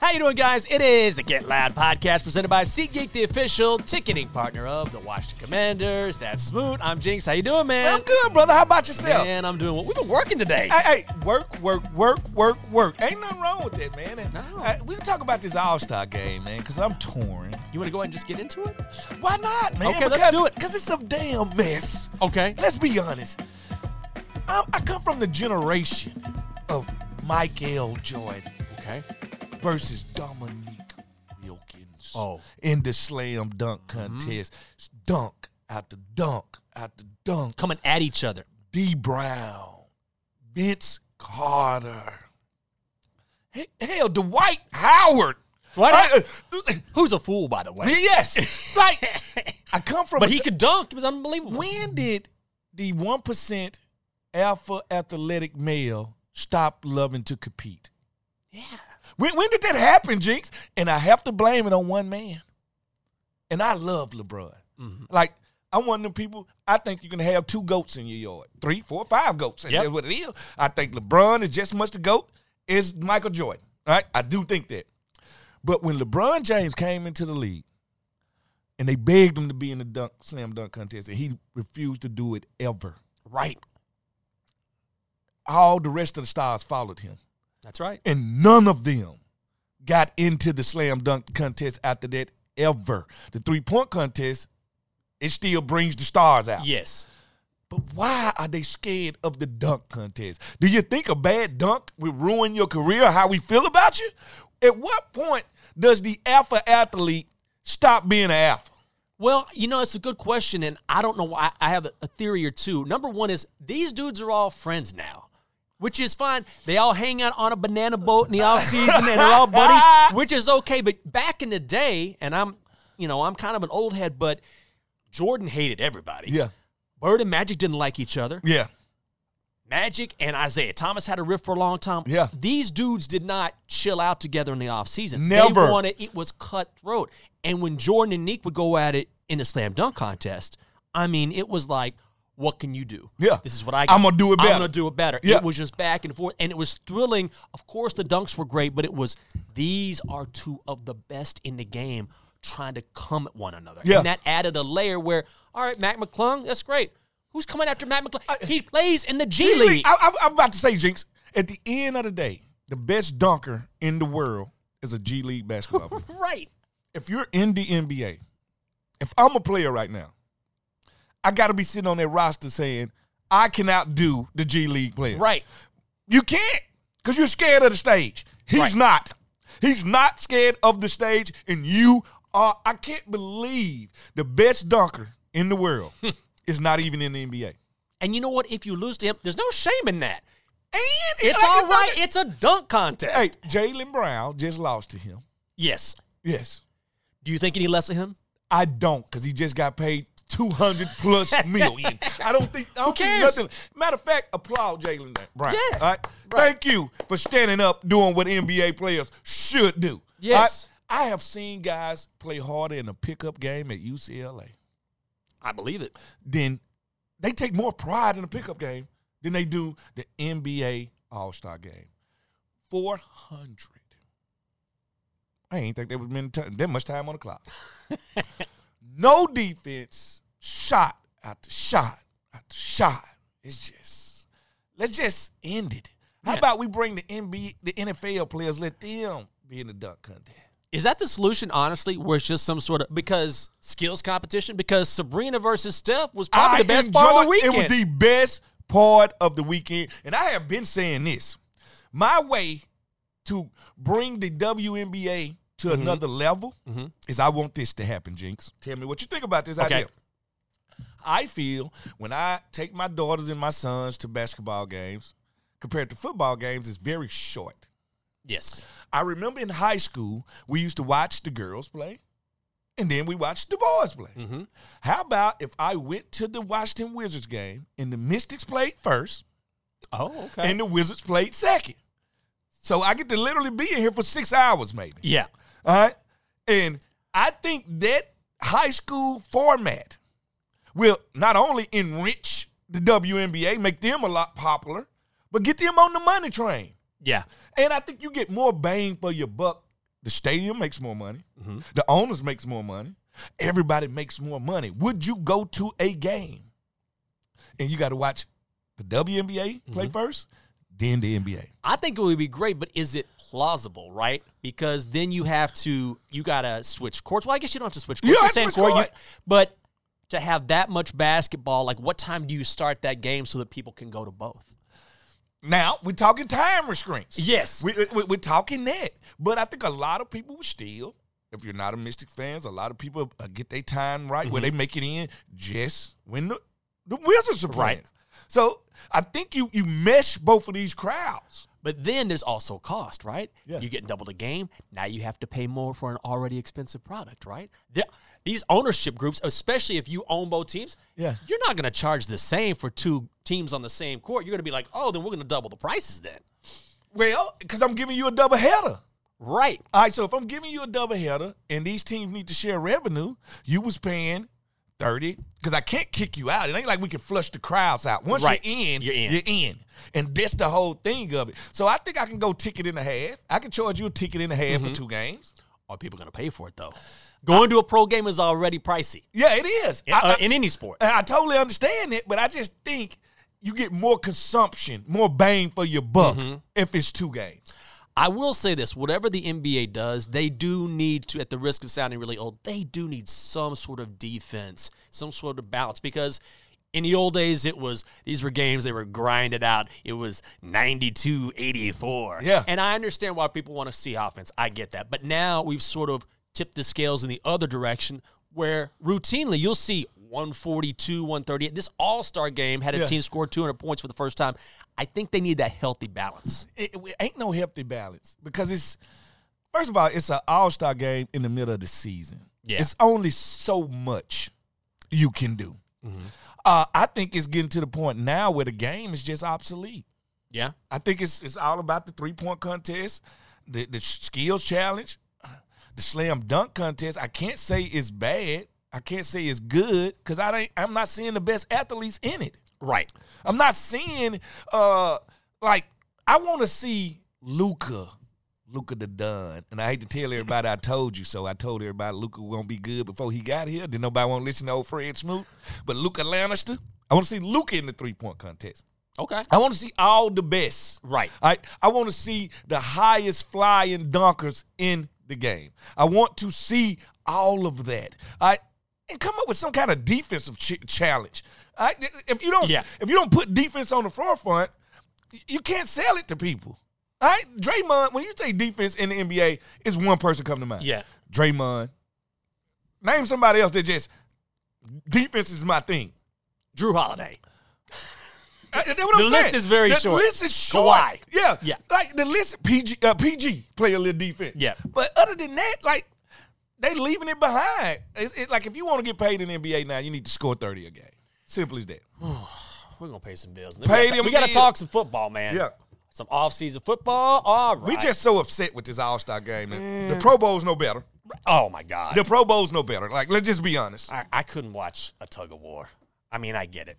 How you doing, guys? It is the Get Loud podcast presented by SeatGeek, the official ticketing partner of the Washington Commanders. That's Smoot. I'm Jinx. How you doing, man? I'm good, brother. How about yourself? Man, I'm doing well. We've been working today. Hey, work. Ain't nothing wrong with that, man. No. We can talk about this All-Star game, man, because I'm torn. You want to go ahead and just get into it? Why not, man? Okay, let's do it. Because it's a damn mess. Okay. Let's be honest. I come from the generation of Michael Jordan. Okay. Versus Dominique Wilkins. Oh. In the slam dunk contest. Mm-hmm. Dunk after dunk after dunk. Coming at each other. D. Brown. Vince Carter. Hell, Dwight Howard. Who's a fool, by the way. Yes. Like, I come from. But he could dunk. It was unbelievable. When did the 1% alpha athletic male stop loving to compete? Yeah. When did that happen, Jinx? And I have to blame it on one man. And I love LeBron. Mm-hmm. Like, I'm one of them people, I think you can have two goats in your yard. 3, 4, 5 goats. Yep. That's what it is. I think LeBron is just as much the GOAT as Michael Jordan. All right? I do think that. But when LeBron James came into the league and they begged him to be in the slam dunk contest, and he refused to do it ever. Right. All the rest of the stars followed him. That's right. And none of them got into the slam dunk contest after that ever. The three-point contest, it still brings the stars out. Yes. But why are they scared of the dunk contest? Do you think a bad dunk will ruin your career, how we feel about you? At what point does the alpha athlete stop being an alpha? Well, you know, it's a good question, and I don't know why. I have a theory or two. Number one is these dudes are all friends now. Which is fine. They all hang out on a banana boat in the offseason, and they're all buddies, which is okay. But back in the day, and I'm kind of an old head, but Jordan hated everybody. Yeah. Bird and Magic didn't like each other. Yeah. Magic and Isaiah Thomas had a riff for a long time. Yeah. These dudes did not chill out together in the offseason. Never. They wanted, it was cutthroat. And when Jordan and Nick would go at it in a slam dunk contest, I mean, it was like, what can you do? Yeah. This is what I got. I'm going to do it better. Yeah. It was just back and forth, and it was thrilling. Of course, the dunks were great, but it was these are two of the best in the game trying to come at one another. Yeah. And that added a layer where, all right, Mac McClung, that's great. Who's coming after Mac McClung? He plays in the G League. I'm about to say, Jinx, at the end of the day, the best dunker in the world is a G League basketball player. Right. If you're in the NBA, if I'm a player right now, I got to be sitting on that roster saying, I can outdo the G League player. Right. You can't because you're scared of the stage. He's not. He's not scared of the stage, and you are. I can't believe the best dunker in the world is not even in the NBA. And you know what? If you lose to him, there's no shame in that. And it's all right. It's a dunk contest. Hey, Jaylen Brown just lost to him. Yes. Yes. Do you think any less of him? I don't, because he just got paid $200+ million. I don't think nothing. Matter of fact, applaud Jaylen Brown. Yeah. All right? Thank you for standing up doing what NBA players should do. Yes. Right? I have seen guys play harder in a pickup game at UCLA. I believe it. Then they take more pride in a pickup game than they do the NBA All-Star game. 400. I ain't think there was that much time on the clock. No defense, shot after shot after shot. It's just, let's just end it. How about we bring the NFL players, let them be in the dunk contest? Is that the solution, honestly, where it's just some sort of, because skills competition? Because Sabrina versus Steph was probably the best part of the weekend. It was the best part of the weekend. And I have been saying this. My way to bring the WNBA to another level is I want this to happen, Jinx. Tell me what you think about this idea. I feel when I take my daughters and my sons to basketball games, compared to football games, it's very short. Yes. I remember in high school, we used to watch the girls play, and then we watched the boys play. Mm-hmm. How about if I went to the Washington Wizards game, and the Mystics played first, and the Wizards played second? So I get to literally be in here for 6 hours maybe. Yeah. All right, and I think that high school format will not only enrich the WNBA, make them a lot popular, but get them on the money train. Yeah. And I think you get more bang for your buck The stadium makes more money. Mm-hmm. The owners makes more money. Everybody makes more money. Would you go to a game and you got to watch the WNBA play mm-hmm. first, then the NBA? I think it would be great, but is it plausible, right? Because then you have to, you got to switch courts. Well, I guess you don't have to switch courts. Yeah, same court. But to have that much basketball, like what time do you start that game so that people can go to both? Now, we're talking time restraints. Yes. We're talking that. But I think a lot of people would still, if you're not a Mystic fans, a lot of people get their time right mm-hmm. where they make it in just when the Wizards are playing. Right. So I think you mesh both of these crowds. But then there's also cost, right? Yeah. You're getting double the game. Now you have to pay more for an already expensive product, right? These ownership groups, especially if you own both teams, yeah. you're not going to charge the same for two teams on the same court. You're going to be like, oh, then we're going to double the prices then. Well, because I'm giving you a double header. Right. All right, so if I'm giving you a double header and these teams need to share revenue, you was paying 30 because I can't kick you out. It ain't like we can flush the crowds out. Once right. you're in. And that's the whole thing of it. So I think I can go ticket and a half. I can charge you a ticket and a half mm-hmm. for two games. Are people going to pay for it, though? Going to a pro game is already pricey. Yeah, it is. In any sport. I totally understand it, but I just think you get more consumption, more bang for your buck mm-hmm. if it's two games. I will say this, whatever the NBA does, they do need to, at the risk of sounding really old, they do need some sort of defense, some sort of balance. Because in the old days, these were games, they were grinded out. It was 92-84. Yeah. And I understand why people want to see offense. I get that. But now we've sort of tipped the scales in the other direction where routinely you'll see 142, 138. This all-star game had a team score 200 points for the first time. I think they need that healthy balance. It ain't no healthy balance because it's, first of all, it's an all-star game in the middle of the season. Yeah. It's only so much you can do. Mm-hmm. I think it's getting to the point now where the game is just obsolete. Yeah. I think it's all about the three-point contest, the skills challenge, the slam dunk contest. I can't say it's bad. I can't say it's good because I'm not seeing the best athletes in it. Right. I'm not seeing, I want to see Luka the Don. And I hate to tell everybody I told you so. I told everybody Luka won't be good before he got here. Then nobody won't listen to old Fred Smoot. But Luka Lannister, I want to see Luka in the three-point contest. Okay. I want to see all the best. Right. I want to see the highest flying dunkers in the game. I want to see all of that. And come up with some kind of defensive challenge. If you don't put defense on the forefront, you can't sell it to people. All right? Draymond, when you say defense in the NBA, it's one person coming to mind. Yeah. Draymond. Name somebody else that just, defense is my thing. Drew Holiday. List is very short. The list is short. Kawhi. Yeah. Yeah. Like, the list, PG play a little defense. Yeah. But other than that, they leaving it behind. It's if you want to get paid in the NBA now, you need to score 30 a game. Simple as that. We're going to pay some bills. We got to talk some football, man. Yeah. Some off-season football. All right. We just so upset with this All-Star game. Man. The Pro Bowl's no better. Oh, my God. The Pro Bowl's no better. Let's just be honest. I couldn't watch a tug-of-war. I mean, I get it.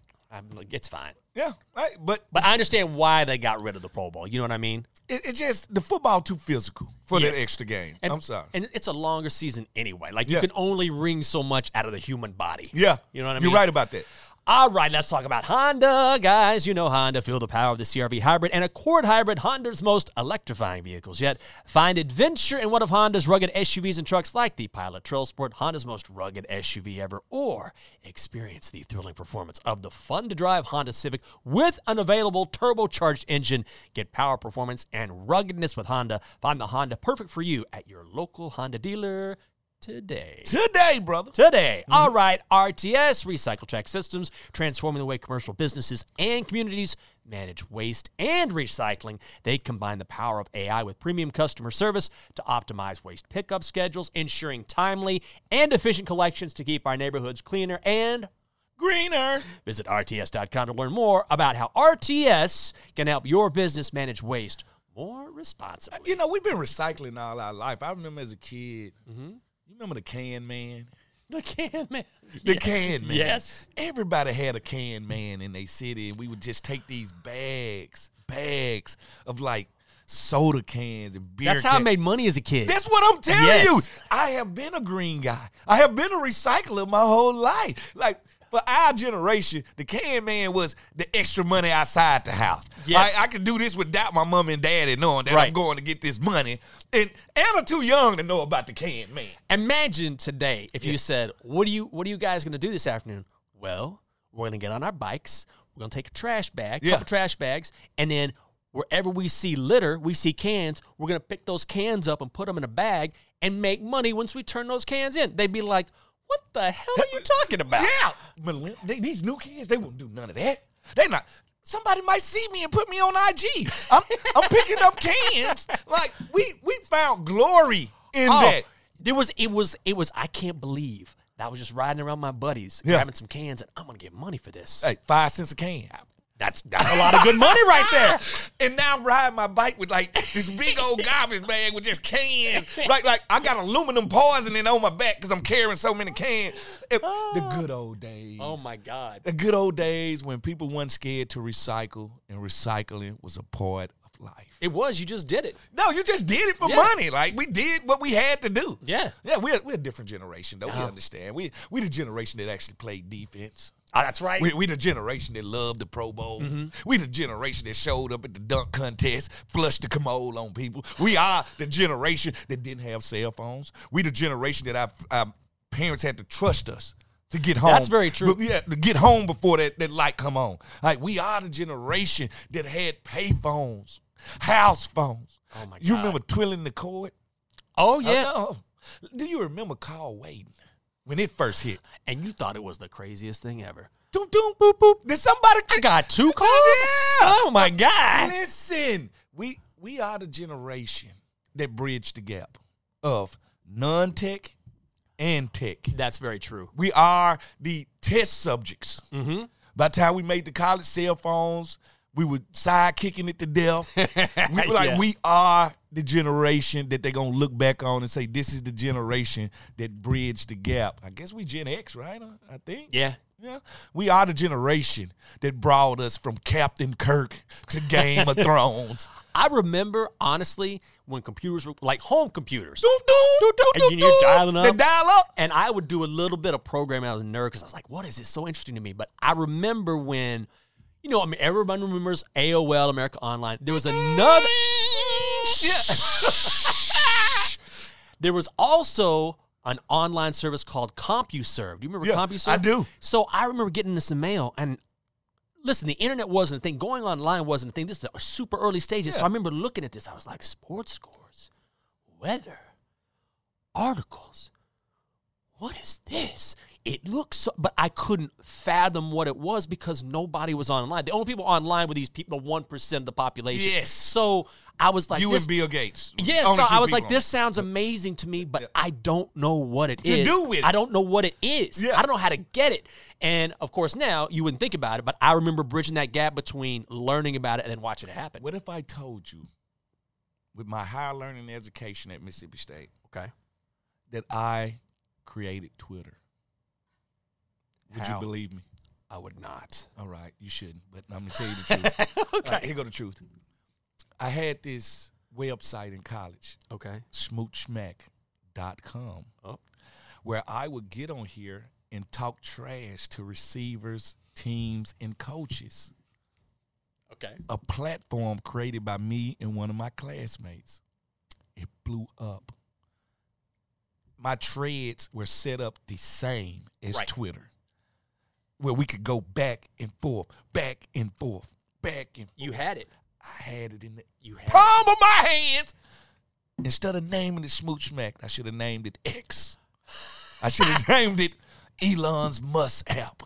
It's fine. Yeah. Right, but I understand why they got rid of the Pro Bowl. You know what I mean? It's just the football too physical for that extra game. And, I'm sorry. And it's a longer season anyway. You can only wring so much out of the human body. Yeah. You know what I mean? You're right about that. All right, let's talk about Honda, guys. You know Honda. Feel the power of the CR-V Hybrid and Accord Hybrid, Honda's most electrifying vehicles yet. Find adventure in one of Honda's rugged SUVs and trucks like the Pilot Trail Sport, Honda's most rugged SUV ever, or experience the thrilling performance of the fun-to-drive Honda Civic with an available turbocharged engine. Get power, performance, and ruggedness with Honda. Find the Honda perfect for you at your local Honda dealer today. Today, brother. Today. Mm-hmm. All right, RTS, Recycle Track Systems, transforming the way commercial businesses and communities manage waste and recycling. They combine the power of AI with premium customer service to optimize waste pickup schedules, ensuring timely and efficient collections to keep our neighborhoods cleaner and greener. Visit RTS.com to learn more about how RTS can help your business manage waste more responsibly. You know, we've been recycling all our life. I remember as a kid, mm-hmm. You remember the Can Man? The Can Man. The Can Man. Yes. Everybody had a Can Man in their city, and we would just take these bags of, soda cans and beer cans. That's how I made money as a kid. That's what I'm telling you. I have been a green guy. I have been a recycler my whole life. Like, for our generation, the can man was the extra money outside the house. Yes. I could do this without my mom and daddy knowing that I'm going to get this money. And I'm too young to know about the can man. Imagine today if you said, what are you guys going to do this afternoon? Well, we're going to get on our bikes. We're going to take a trash bag, a couple trash bags, and then wherever we see litter, we see cans, we're going to pick those cans up and put them in a bag and make money once we turn those cans in. They'd be like, what the hell are you talking about? Yeah. These new kids, they won't do none of that. They not. Somebody might see me and put me on IG. I'm picking up cans. Like, we found glory in that. It was I can't believe that I was just riding around my buddies, grabbing some cans, and I'm going to get money for this. Hey, 5 cents a can. That's a lot of good money right there. And now I'm riding my bike with, like, this big old garbage bag with just cans. Like I got aluminum poisoning on my back because I'm carrying so many cans. The good old days. Oh, my God. The good old days when people weren't scared to recycle, and recycling was a part of life. It was. You just did it. No, you just did it for money. Like, we did what we had to do. Yeah. Yeah, we're a different generation, though. We understand. We're the generation that actually played defense. Oh, that's right. We the generation that loved the Pro Bowl. We the generation that showed up at the dunk contest, flushed the commode on people. We are the generation that didn't have cell phones. We the generation that our parents had to trust us to get home. That's very true. Yeah, to get home before that light come on. Like, we are the generation that had pay phones, house phones. Oh, my God. You remember twirling the cord? Oh, yeah. Do you remember Carl Wade? When it first hit. And you thought it was the craziest thing ever. Doom, doom, boop, boop. Did somebody... I got two calls? Yeah. Oh, my God. Listen, we are the generation that bridged the gap of non-tech and tech. That's very true. We are the test subjects. By the time we made the college cell phones, we were sidekicking it to death. We were like, we are the generation that they're going to look back on and say, this is the generation that bridged the gap. I guess we Gen X, right? I think. Yeah. We are the generation that brought us from Captain Kirk to Game of Thrones. I remember, honestly, when computers were like home computers. And you're dialing up. They dial up. And I would do a little bit of programming. I was a nerd because I was like, what is this? So interesting to me. But I remember when... You know, I mean, everyone remembers AOL, America Online. There was another... There was also an online service called CompuServe. Do you remember CompuServe? I do. So I remember getting this in mail, and listen, the internet wasn't a thing. Going online wasn't a thing. This is the super early stages. So I remember looking at this. I was like, sports scores, weather, articles. What is this? It looks so, but I couldn't fathom what it was because nobody was online. The only people online were these people, the 1% of the population. Yes. So I was like, you and Bill Gates. Yes. So I was like, this sounds amazing to me, but I don't know what it is. I don't know what it is. I don't know how to get it. And of course, now you wouldn't think about it, but I remember bridging that gap between learning about it and then watching it happen. What if I told you, with my higher learning education at Mississippi State, that I created Twitter? Would you believe me? I would not. All right, you shouldn't, but I'm going to tell you the truth. All right, here go the truth. I had this website in college, smoochmack.com, where I would get on here and talk trash to receivers, teams, and coaches. Okay. A platform created by me and one of my classmates. It blew up. My threads were set up the same as Twitter, where we could go back and forth, back and forth, back and forth. You had it. I had it in the palm of my hands. Instead of naming it Smooch Smack, I should have named it X. I should have named it Elon's Musk app.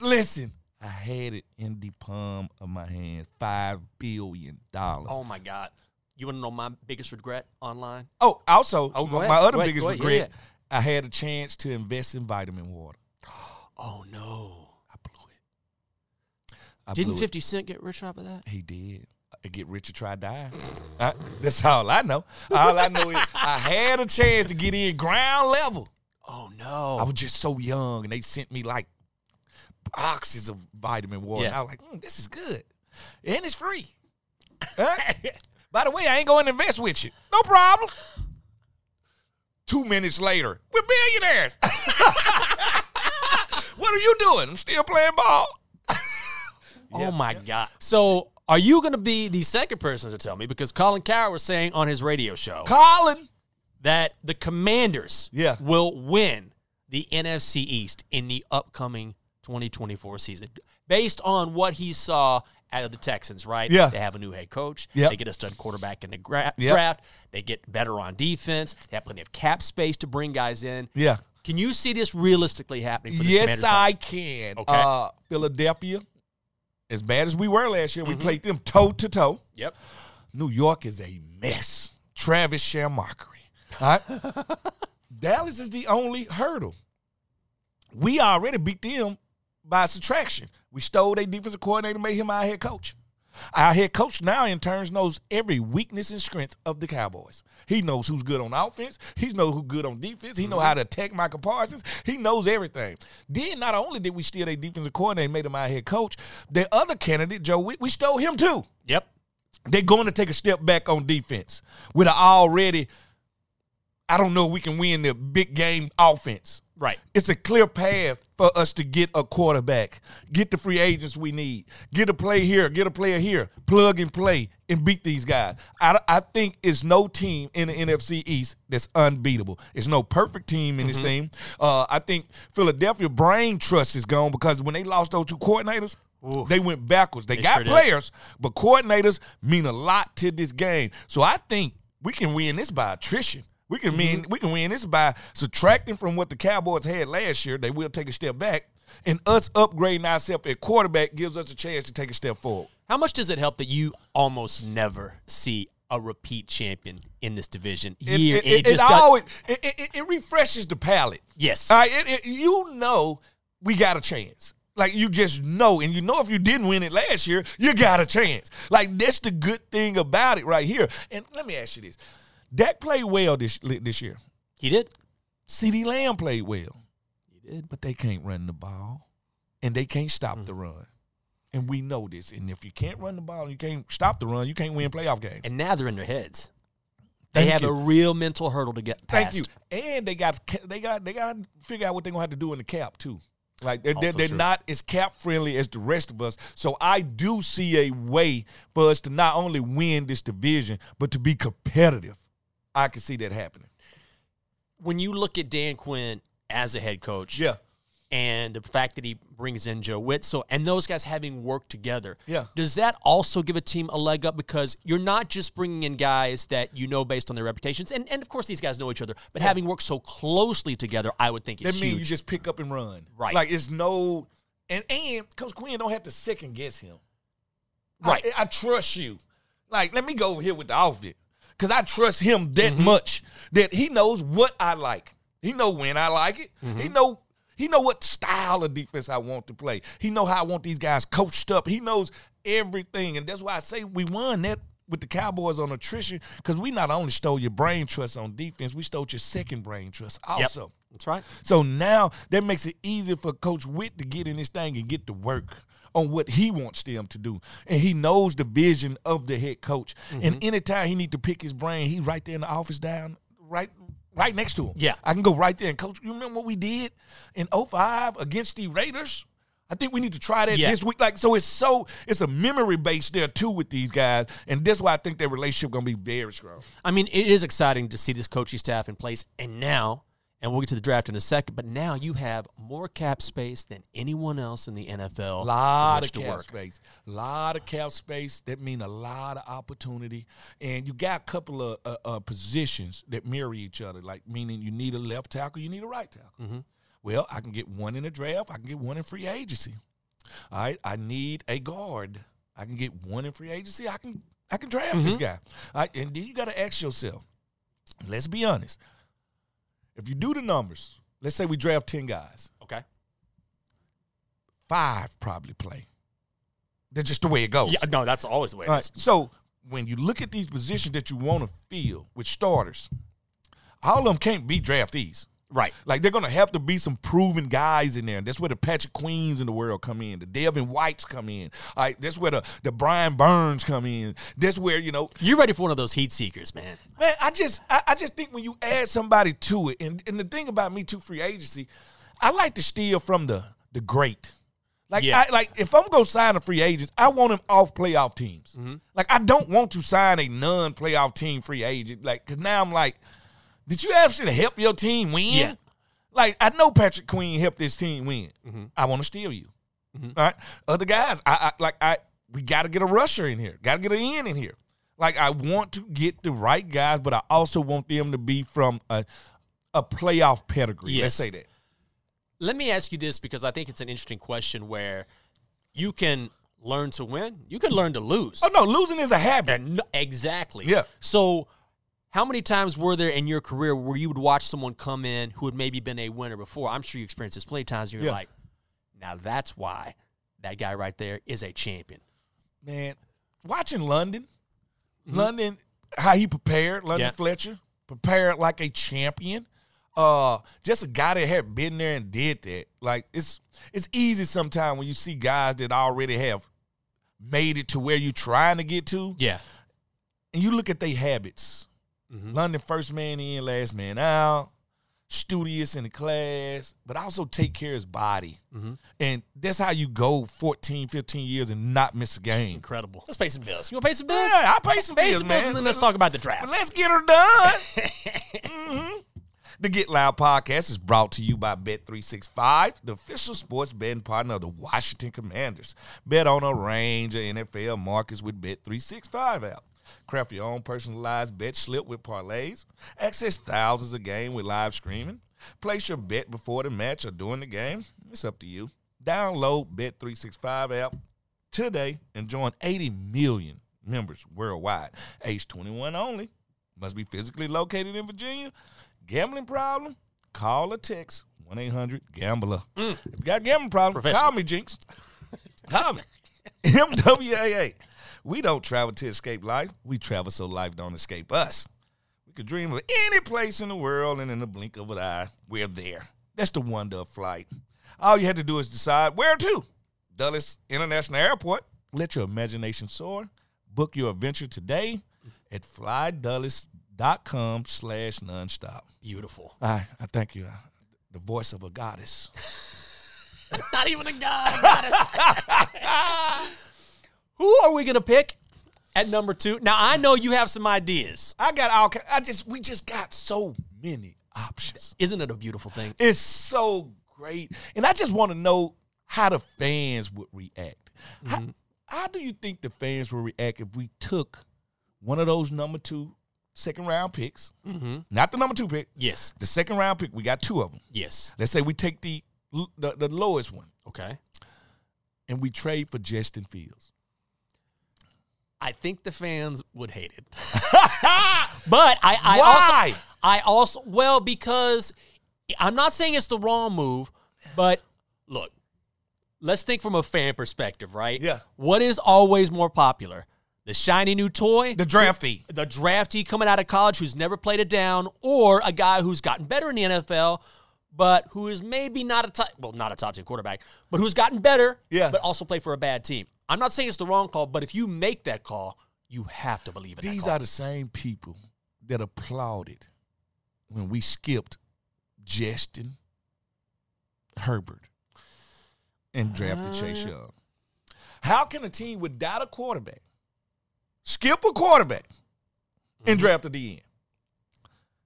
Listen, I had it in the palm of my hands, $5 billion. Oh, my God. You want to know my biggest regret online? Oh, also, my other biggest regret, I had a chance to invest in vitamin water. Oh, no. I blew it. Didn't 50 Cent get rich off of that? He did. Get rich or try dying. That's all I know. All I know is I had a chance to get in ground level. Oh, no. I was just so young, and they sent me, like, boxes of vitamin water. Yeah. And I was like, this is good. And it's free. By the way, I ain't going to invest with you. No problem. 2 minutes later, we're billionaires. What are you doing? I'm still playing ball. Oh, my God. So are you going to be the second person to tell me? Because Colin Cowherd was saying on his radio show. Colin. That the Commanders will win the NFC East in the upcoming 2024 season. Based on what he saw out of the Texans, right? Yeah. They have a new head coach. Yep. They get a stud quarterback in the draft. Yep. They get better on defense. They have plenty of cap space to bring guys in. Yeah. Can you see this realistically happening for the Commanders? Yes, I can. Okay. Philadelphia, as bad as we were last year, we played them toe-to-toe. Yep. New York is a mess. Travis Shamockery. All right? Dallas is the only hurdle. We already beat them by subtraction. We stole their defensive coordinator, made him our head coach. Our head coach now, in turn, knows every weakness and strength of the Cowboys. He knows who's good on offense. He knows who's good on defense. He knows how to attack Michael Parsons. He knows everything. Then not only did we steal their defensive coordinator, made him our head coach, their other candidate, Joe Whitt, we stole him too. Yep. They're going to take a step back on defense with an already, I don't know if we can win the big game offense. Right. It's a clear path for us to get a quarterback, get the free agents we need, get a play here, get a player here, plug and play, and beat these guys. I think it's no team in the NFC East that's unbeatable. It's no perfect team in this team. I think Philadelphia brain trust is gone because when they lost those two coordinators, they went backwards. They got players, but coordinators mean a lot to this game. So I think we can win this by attrition. We can win, we can win this by subtracting from what the Cowboys had last year. They will take a step back. And us upgrading ourselves at quarterback gives us a chance to take a step forward. How much does it help that you almost never see a repeat champion in this division? It refreshes the palate. Yes. You know we got a chance. Like, you just know, and you know if you didn't win it last year, you got a chance. Like, that's the good thing about it right here. And let me ask you this. Dak played well this year. He did. CeeDee Lamb played well. He did. But they can't run the ball, and they can't stop the run. And we know this. And if you can't run the ball and you can't stop the run, you can't win playoff games. And now they're in their heads. They have a real mental hurdle to get past. Thank you. And they got to figure out what they're going to have to do in the cap, too. Like, they're not as cap-friendly as the rest of us. So I do see a way for us to not only win this division, but to be competitive. I can see that happening. When you look at Dan Quinn as a head coach, and the fact that he brings in Joe Whitt, and those guys having worked together, does that also give a team a leg up? Because you're not just bringing in guys that you know based on their reputations, and of course these guys know each other, but having worked so closely together, I would think it's huge. That means you just pick up and run. Right. Like, it's no – and Coach Quinn don't have to second-guess him. Right. I trust you. Like, let me go over here with the outfit. Because I trust him that much that he knows what I like. He know when I like it. He know what style of defense I want to play. He know how I want these guys coached up. He knows everything. And that's why I say we won that with the Cowboys on attrition, because we not only stole your brain trust on defense, we stole your second brain trust also. Yep. That's right. So now that makes it easier for Coach Whitt to get in this thing and get to work on what he wants them to do. And he knows the vision of the head coach. And anytime he need to pick his brain, he's right there in the office right next to him. Yeah. I can go right there and, Coach, you remember what we did in 05 against the Raiders? I think we need to try that this week. Like, so it's a memory base there too with these guys, and that's why I think their relationship going to be very strong. I mean, it is exciting to see this coaching staff in place, and now, and we'll get to the draft in a second, but now you have more cap space than anyone else in the NFL. A lot of cap space. That means a lot of opportunity, and you got a couple of positions that mirror each other. Like, meaning you need a left tackle, you need a right tackle. Well, I can get one in the draft. I can get one in free agency. All right, I need a guard. I can get one in free agency. I can draft this guy. All right, and then you got to ask yourself, let's be honest. If you do the numbers, let's say we draft 10 guys. Okay. 5 probably play. That's just the way it goes. Yeah, no, that's always the way it is. So when you look at these positions that you want to fill with starters, all of them can't be draftees. Right. Like, they're going to have to be some proven guys in there. And that's where the Patrick Queens in the world come in. The Devin Whites come in. All right, that's where the Brian Burns come in. That's where, you know. You're ready for one of those heat seekers, man. Man, I just think when you add somebody to it, and the thing about me too, free agency, I like to steal from the great. Like, yeah. Like if I'm going to sign a free agent, I want him off playoff teams. Mm-hmm. Like, I don't want to sign a non-playoff team free agent. Like, because now I'm like, did you actually help your team win? Yeah. Like, I know Patrick Queen helped this team win. Mm-hmm. I want to steal you. Mm-hmm. All right? Other guys, we got to get a rusher in here. Got to get an end in here. Like, I want to get the right guys, but I also want them to be from a playoff pedigree. Yes. Let's say that. Let me ask you this, because I think it's an interesting question where you can learn to win. You can learn to lose. Oh, no, losing is a habit. Exactly. Yeah. So how many times were there in your career where you would watch someone come in who had maybe been a winner before? I'm sure you experienced this plenty of times. You're like, now that's why that guy right there is a champion. Man, watching London, mm-hmm. London, how he prepared, London Fletcher, prepared like a champion. Just a guy that had been there and did that. Like, it's easy sometimes when you see guys that already have made it to where you're trying to get to. Yeah. And you look at their habits. Mm-hmm. London, first man in, last man out, studious in the class, but also take care of his body. Mm-hmm. And that's how you go 14, 15 years and not miss a game. Incredible. Let's pay some bills. You want to pay some bills? Yeah, I'll pay some bills, man. And then let's talk about the draft. But let's get her done. Mm-hmm. The Get Loud podcast is brought to you by Bet365, the official sports betting partner of the Washington Commanders. Bet on a range of NFL markets with Bet365 app. Craft your own personalized bet slip with parlays. Access thousands of games with live streaming. Place your bet before the match or during the game. It's up to you. Download Bet365 app today and join 80 million members worldwide. Age 21 only. Must be physically located in Virginia. Gambling problem? Call or text 1-800-GAMBLER. If you got a gambling problem, call me, Jinx. Call me. MWAA. We don't travel to escape life. We travel so life don't escape us. We could dream of any place in the world, and in the blink of an eye, we're there. That's the wonder of flight. All you had to do is decide where to. Dulles International Airport. Let your imagination soar. Book your adventure today at flydulles.com/nonstop. Beautiful. I thank you. The voice of a goddess. Not even a god, a goddess. Who are we gonna pick at number 2? Now I know you have some ideas. I got all. We just got so many options. Isn't it a beautiful thing? It's so great, and I just want to know how the fans would react. Mm-hmm. How do you think the fans would react if we took one of those number 2 second-round picks, mm-hmm. not the number 2 pick. Yes. The second-round pick, we got 2 of them. Yes. Let's say we take the lowest one. Okay. And we trade for Justin Fields. I think the fans would hate it. But I also, well, because I'm not saying it's the wrong move, but look, let's think from a fan perspective, right? Yeah. What is always more popular? The shiny new toy. The draftee. The draftee coming out of college who's never played it down, or a guy who's gotten better in the NFL, but who is maybe not a top-10 quarterback, but who's gotten better, but also played for a bad team. I'm not saying it's the wrong call, but if you make that call, you have to believe in that call. These are the same people that applauded when we skipped Justin Herbert and drafted Chase Young. How can a team without a quarterback skip a quarterback and draft a DN?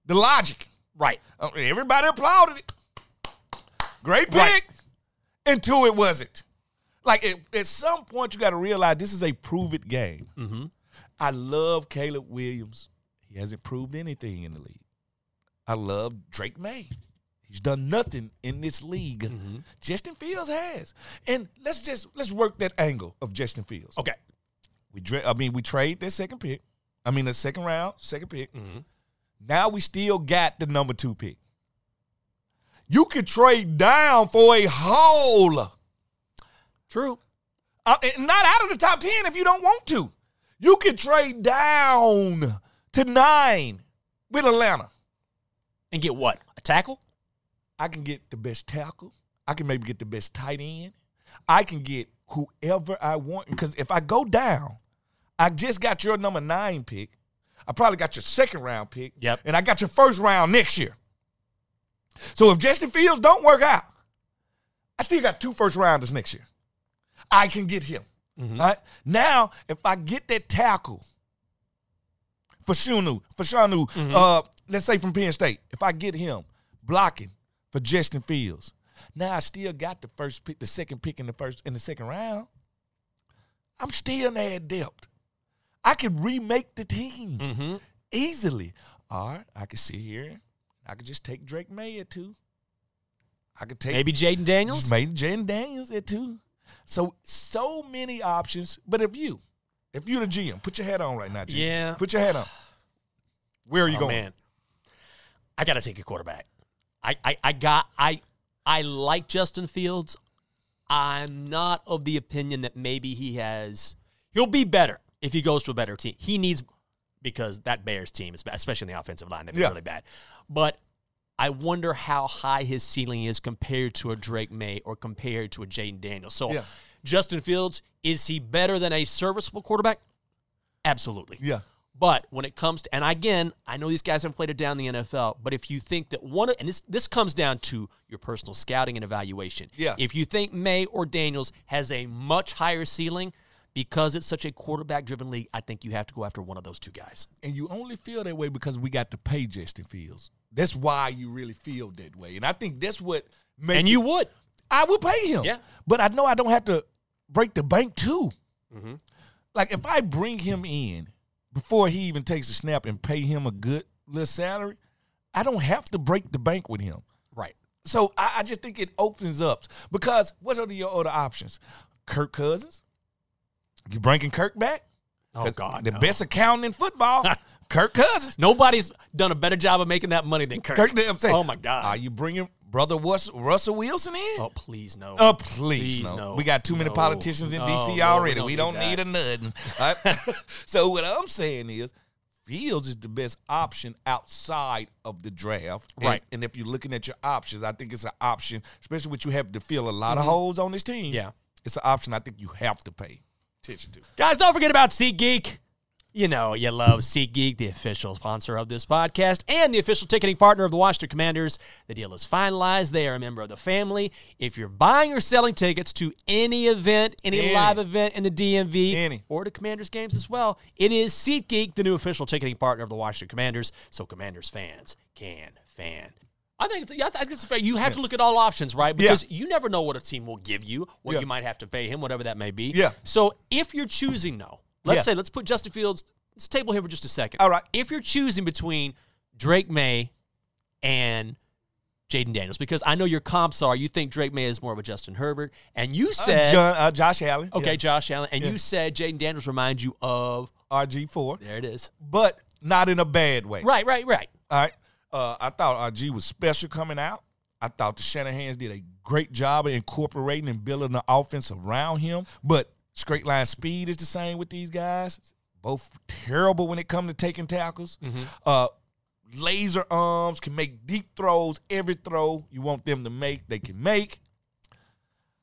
The logic. Right. Everybody applauded it. Great pick. Right. Until it wasn't. Like, at some point, you got to realize this is a prove-it game. Mm-hmm. I love Caleb Williams. He hasn't proved anything in the league. I love Drake May. He's done nothing in this league. Mm-hmm. Justin Fields has. And let's work that angle of Justin Fields. Okay. We trade their second pick. I mean, the second round, second pick. Mm-hmm. Now we still got the number 2 pick. You could trade down for a haul. True. Not out of the top 10 if you don't want to. You could trade down to 9 with Atlanta. And get what? A tackle? I can get the best tackle. I can maybe get the best tight end. I can get whoever I want. Because if I go down, I just got your number 9 pick. I probably got your second round pick. Yep. And I got your first round next year. So if Justin Fields don't work out, I still got 2 first rounders next year. I can get him. Mm-hmm. All right? Now, if I get that tackle for Shanu, mm-hmm. Let's say from Penn State, if I get him blocking for Justin Fields, now I still got the first pick, the second pick in the second round. I'm still an adept. I can remake the team mm-hmm. easily. All right, I can sit here. I could just take Drake May at 2. I could take maybe Jayden Daniels. Maybe Jayden Daniels at 2. So many options. But if you're the GM, put your hat on right now, GM. Yeah. Put your hat on. Where are you going? Man. I gotta take a quarterback. I like Justin Fields. I'm not of the opinion that maybe he'll be better if he goes to a better team. He needs, because that Bears team is bad, especially in the offensive line, they're really bad. But I wonder how high his ceiling is compared to a Drake May or compared to a Jayden Daniels. So, Justin Fields, is he better than a serviceable quarterback? Absolutely. Yeah. But when it comes to, and again, I know these guys haven't played it down in the NFL, but if you think that this comes down to your personal scouting and evaluation. Yeah. If you think May or Daniels has a much higher ceiling, because it's such a quarterback-driven league, I think you have to go after one of those two guys. And you only feel that way because we got to pay Justin Fields. That's why you really feel that way. And I think that's what makes. And you would. I would pay him. Yeah. But I know I don't have to break the bank too. Mm-hmm. Like, if I bring him in before he even takes a snap and pay him a good little salary, I don't have to break the bank with him. Right. So I just think it opens up. Because what's your other options? Kirk Cousins? You bringing Kirk back? Oh, God, the best accountant in football. Kirk Cousins. Nobody's done a better job of making that money than Kirk. I'm saying, oh, my God. Are you bringing brother Russell Wilson in? Oh, please, no. Oh, please no. We got too many politicians in D.C. already. No, we don't need a nothing. Right? So what I'm saying is Fields is the best option outside of the draft. Right. And if you're looking at your options, I think it's an option, especially what you have to fill a lot of holes on this team. Yeah. It's an option I think you have to pay attention to. Guys, don't forget about SeatGeek. You know you love SeatGeek, the official sponsor of this podcast and the official ticketing partner of the Washington Commanders. The deal is finalized. They are a member of the family. If you're buying or selling tickets to any event, any live event in the DMV or the Commanders games as well, it is SeatGeek, the new official ticketing partner of the Washington Commanders, so Commanders fans can fan. I think it's fair. You have to look at all options, right? Because you never know what a team will give you, what you might have to pay him, whatever that may be. Yeah. So if you're choosing, let's say, let's put Justin Fields, let's table him for just a second. All right. If you're choosing between Drake May and Jayden Daniels, because I know your comps are, you think Drake May is more of a Justin Herbert, and you said Josh Allen. Okay, yeah. Josh Allen. And you said Jayden Daniels reminds you of RG4. There it is. But not in a bad way. Right. All right. I thought RG was special coming out. I thought the Shanahan's did a great job of incorporating and building the offense around him. But straight line speed is the same with these guys. Both terrible when it comes to taking tackles. Mm-hmm. Laser arms, can make deep throws. Every throw you want them to make, they can make.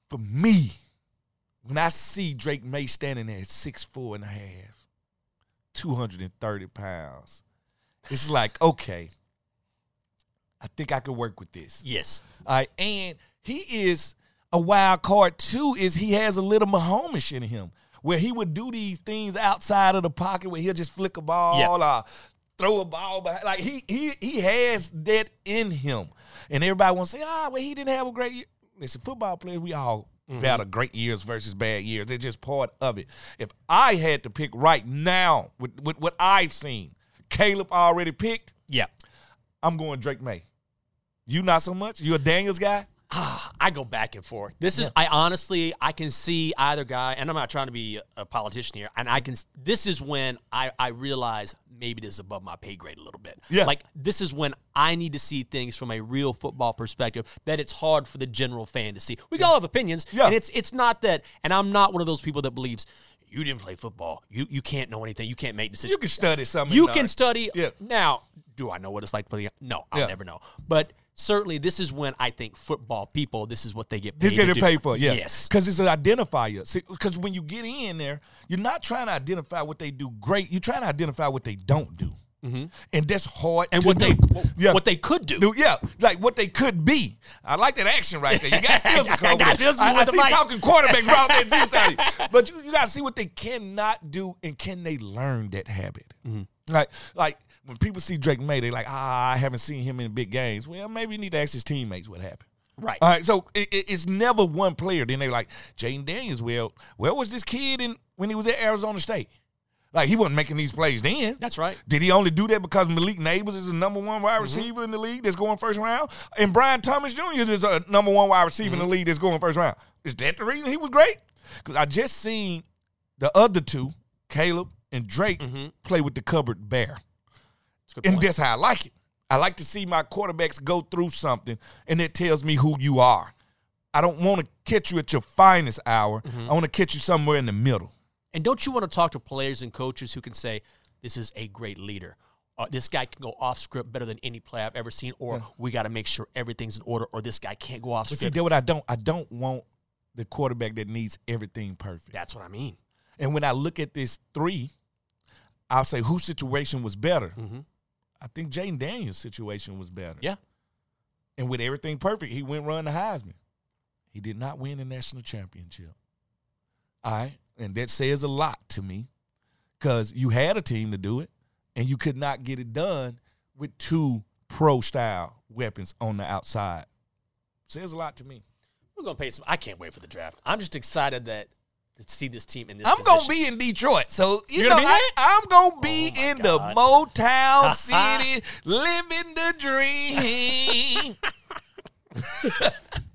For me, when I see Drake May standing there at 6'4 and a half, 230 pounds, it's like, okay. I think I could work with this. Yes. All right, and he is a wild card, too, is he has a little Mahomes in him where he would do these things outside of the pocket where he'll just flick a ball or throw a ball behind. Like, he has that in him. And everybody wants to say, he didn't have a great year. Listen, football players, we all battle great years versus bad years. They're just part of it. If I had to pick right now with what I've seen, Caleb already picked. Yeah. I'm going Drake May. You not so much? You a Daniels guy? I go back and forth. I can see either guy, and I'm not trying to be a politician here, and this is when I realize maybe this is above my pay grade a little bit. Yeah. Like, this is when I need to see things from a real football perspective that it's hard for the general fan to see. We all have opinions, and it's not that, and I'm not one of those people that believes you didn't play football. You can't know anything. You can't make decisions. You can study something. You can study. Yeah. Now, do I know what it's like to play? No, I'll never know. But certainly, this is when I think football people, this is what they get paid for. This is what they pay for, yeah. Yes. Because it's an identifier. Because when you get in there, you're not trying to identify what they do great. You're trying to identify what they don't do. Mm-hmm. And that's hard and to what do. What they could do. Yeah, like what they could be. I like that action right there. You got physical. I see talking quarterback route that juice. But you got to see what they cannot do and can they learn that habit. Mm-hmm. Like when people see Drake May, they like, I haven't seen him in big games. Well, maybe you need to ask his teammates what happened. Right. All right, so it's never one player. Then they like, Jayden Daniels, where was this kid when he was at Arizona State? Like, he wasn't making these plays then. That's right. Did he only do that because Malik Nabers is the #1 wide receiver in the league that's going first round? And Brian Thomas Jr. is a #1 wide receiver in the league that's going first round. Is that the reason he was great? Because I just seen the other two, Caleb and Drake, play with the cupboard bare. And that's how I like it. I like to see my quarterbacks go through something, and it tells me who you are. I don't want to catch you at your finest hour. I want to catch you somewhere in the middle. And don't you want to talk to players and coaches who can say, this is a great leader. This guy can go off script better than any play I've ever seen, or we got to make sure everything's in order, or this guy can't go off script. See, that's what I don't want the quarterback that needs everything perfect. That's what I mean. And when I look at this three, I'll say, whose situation was better? I think Jayden Daniels' situation was better. Yeah. And with everything perfect, he went run the Heisman. He did not win the national championship. All right. And that says a lot to me because you had a team to do it and you could not get it done with two pro-style weapons on the outside. Says a lot to me. We're going to pay some – I can't wait for the draft. I'm just excited to see this team in this position. I'm going to be in Detroit. So, I'm going to be in the Motown City living the dream.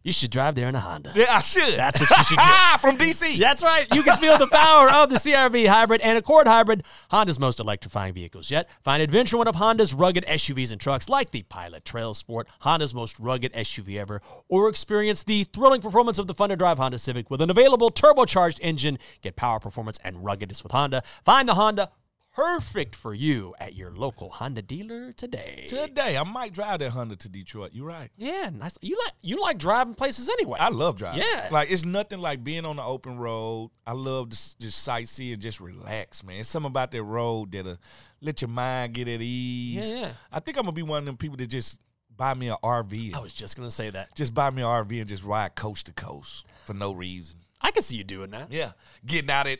You should drive there in a Honda. Yeah, I should. That's what you should do. From D.C. That's right. You can feel the power of the CR-V Hybrid and Accord Hybrid, Honda's most electrifying vehicles yet. Find adventure in one of Honda's rugged SUVs and trucks like the Pilot Trail Sport, Honda's most rugged SUV ever, or experience the thrilling performance of the fun to drive Honda Civic with an available turbocharged engine. Get power, performance, and ruggedness with Honda. Find the Honda perfect for you at your local Honda dealer today. Today. I might drive that Honda to Detroit. You're right. Yeah, nice. You like driving places anyway. I love driving. Yeah. Like, it's nothing like being on the open road. I love to just sightsee and just relax, man. It's something about that road that'll let your mind get at ease. Yeah, yeah. I think I'm going to be one of them people that just buy me an RV. I was just going to say that. Just buy me an RV and just ride coast to coast for no reason. I can see you doing that. Yeah. Getting out at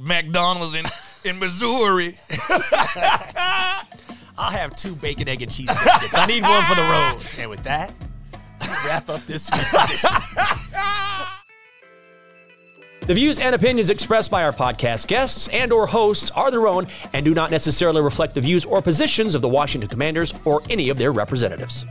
McDonald's in Missouri. I'll have 2 bacon, egg, and cheese biscuits. I need one for the road. And with that, we wrap up this week's edition. The views and opinions expressed by our podcast guests and or hosts are their own and do not necessarily reflect the views or positions of the Washington Commanders or any of their representatives.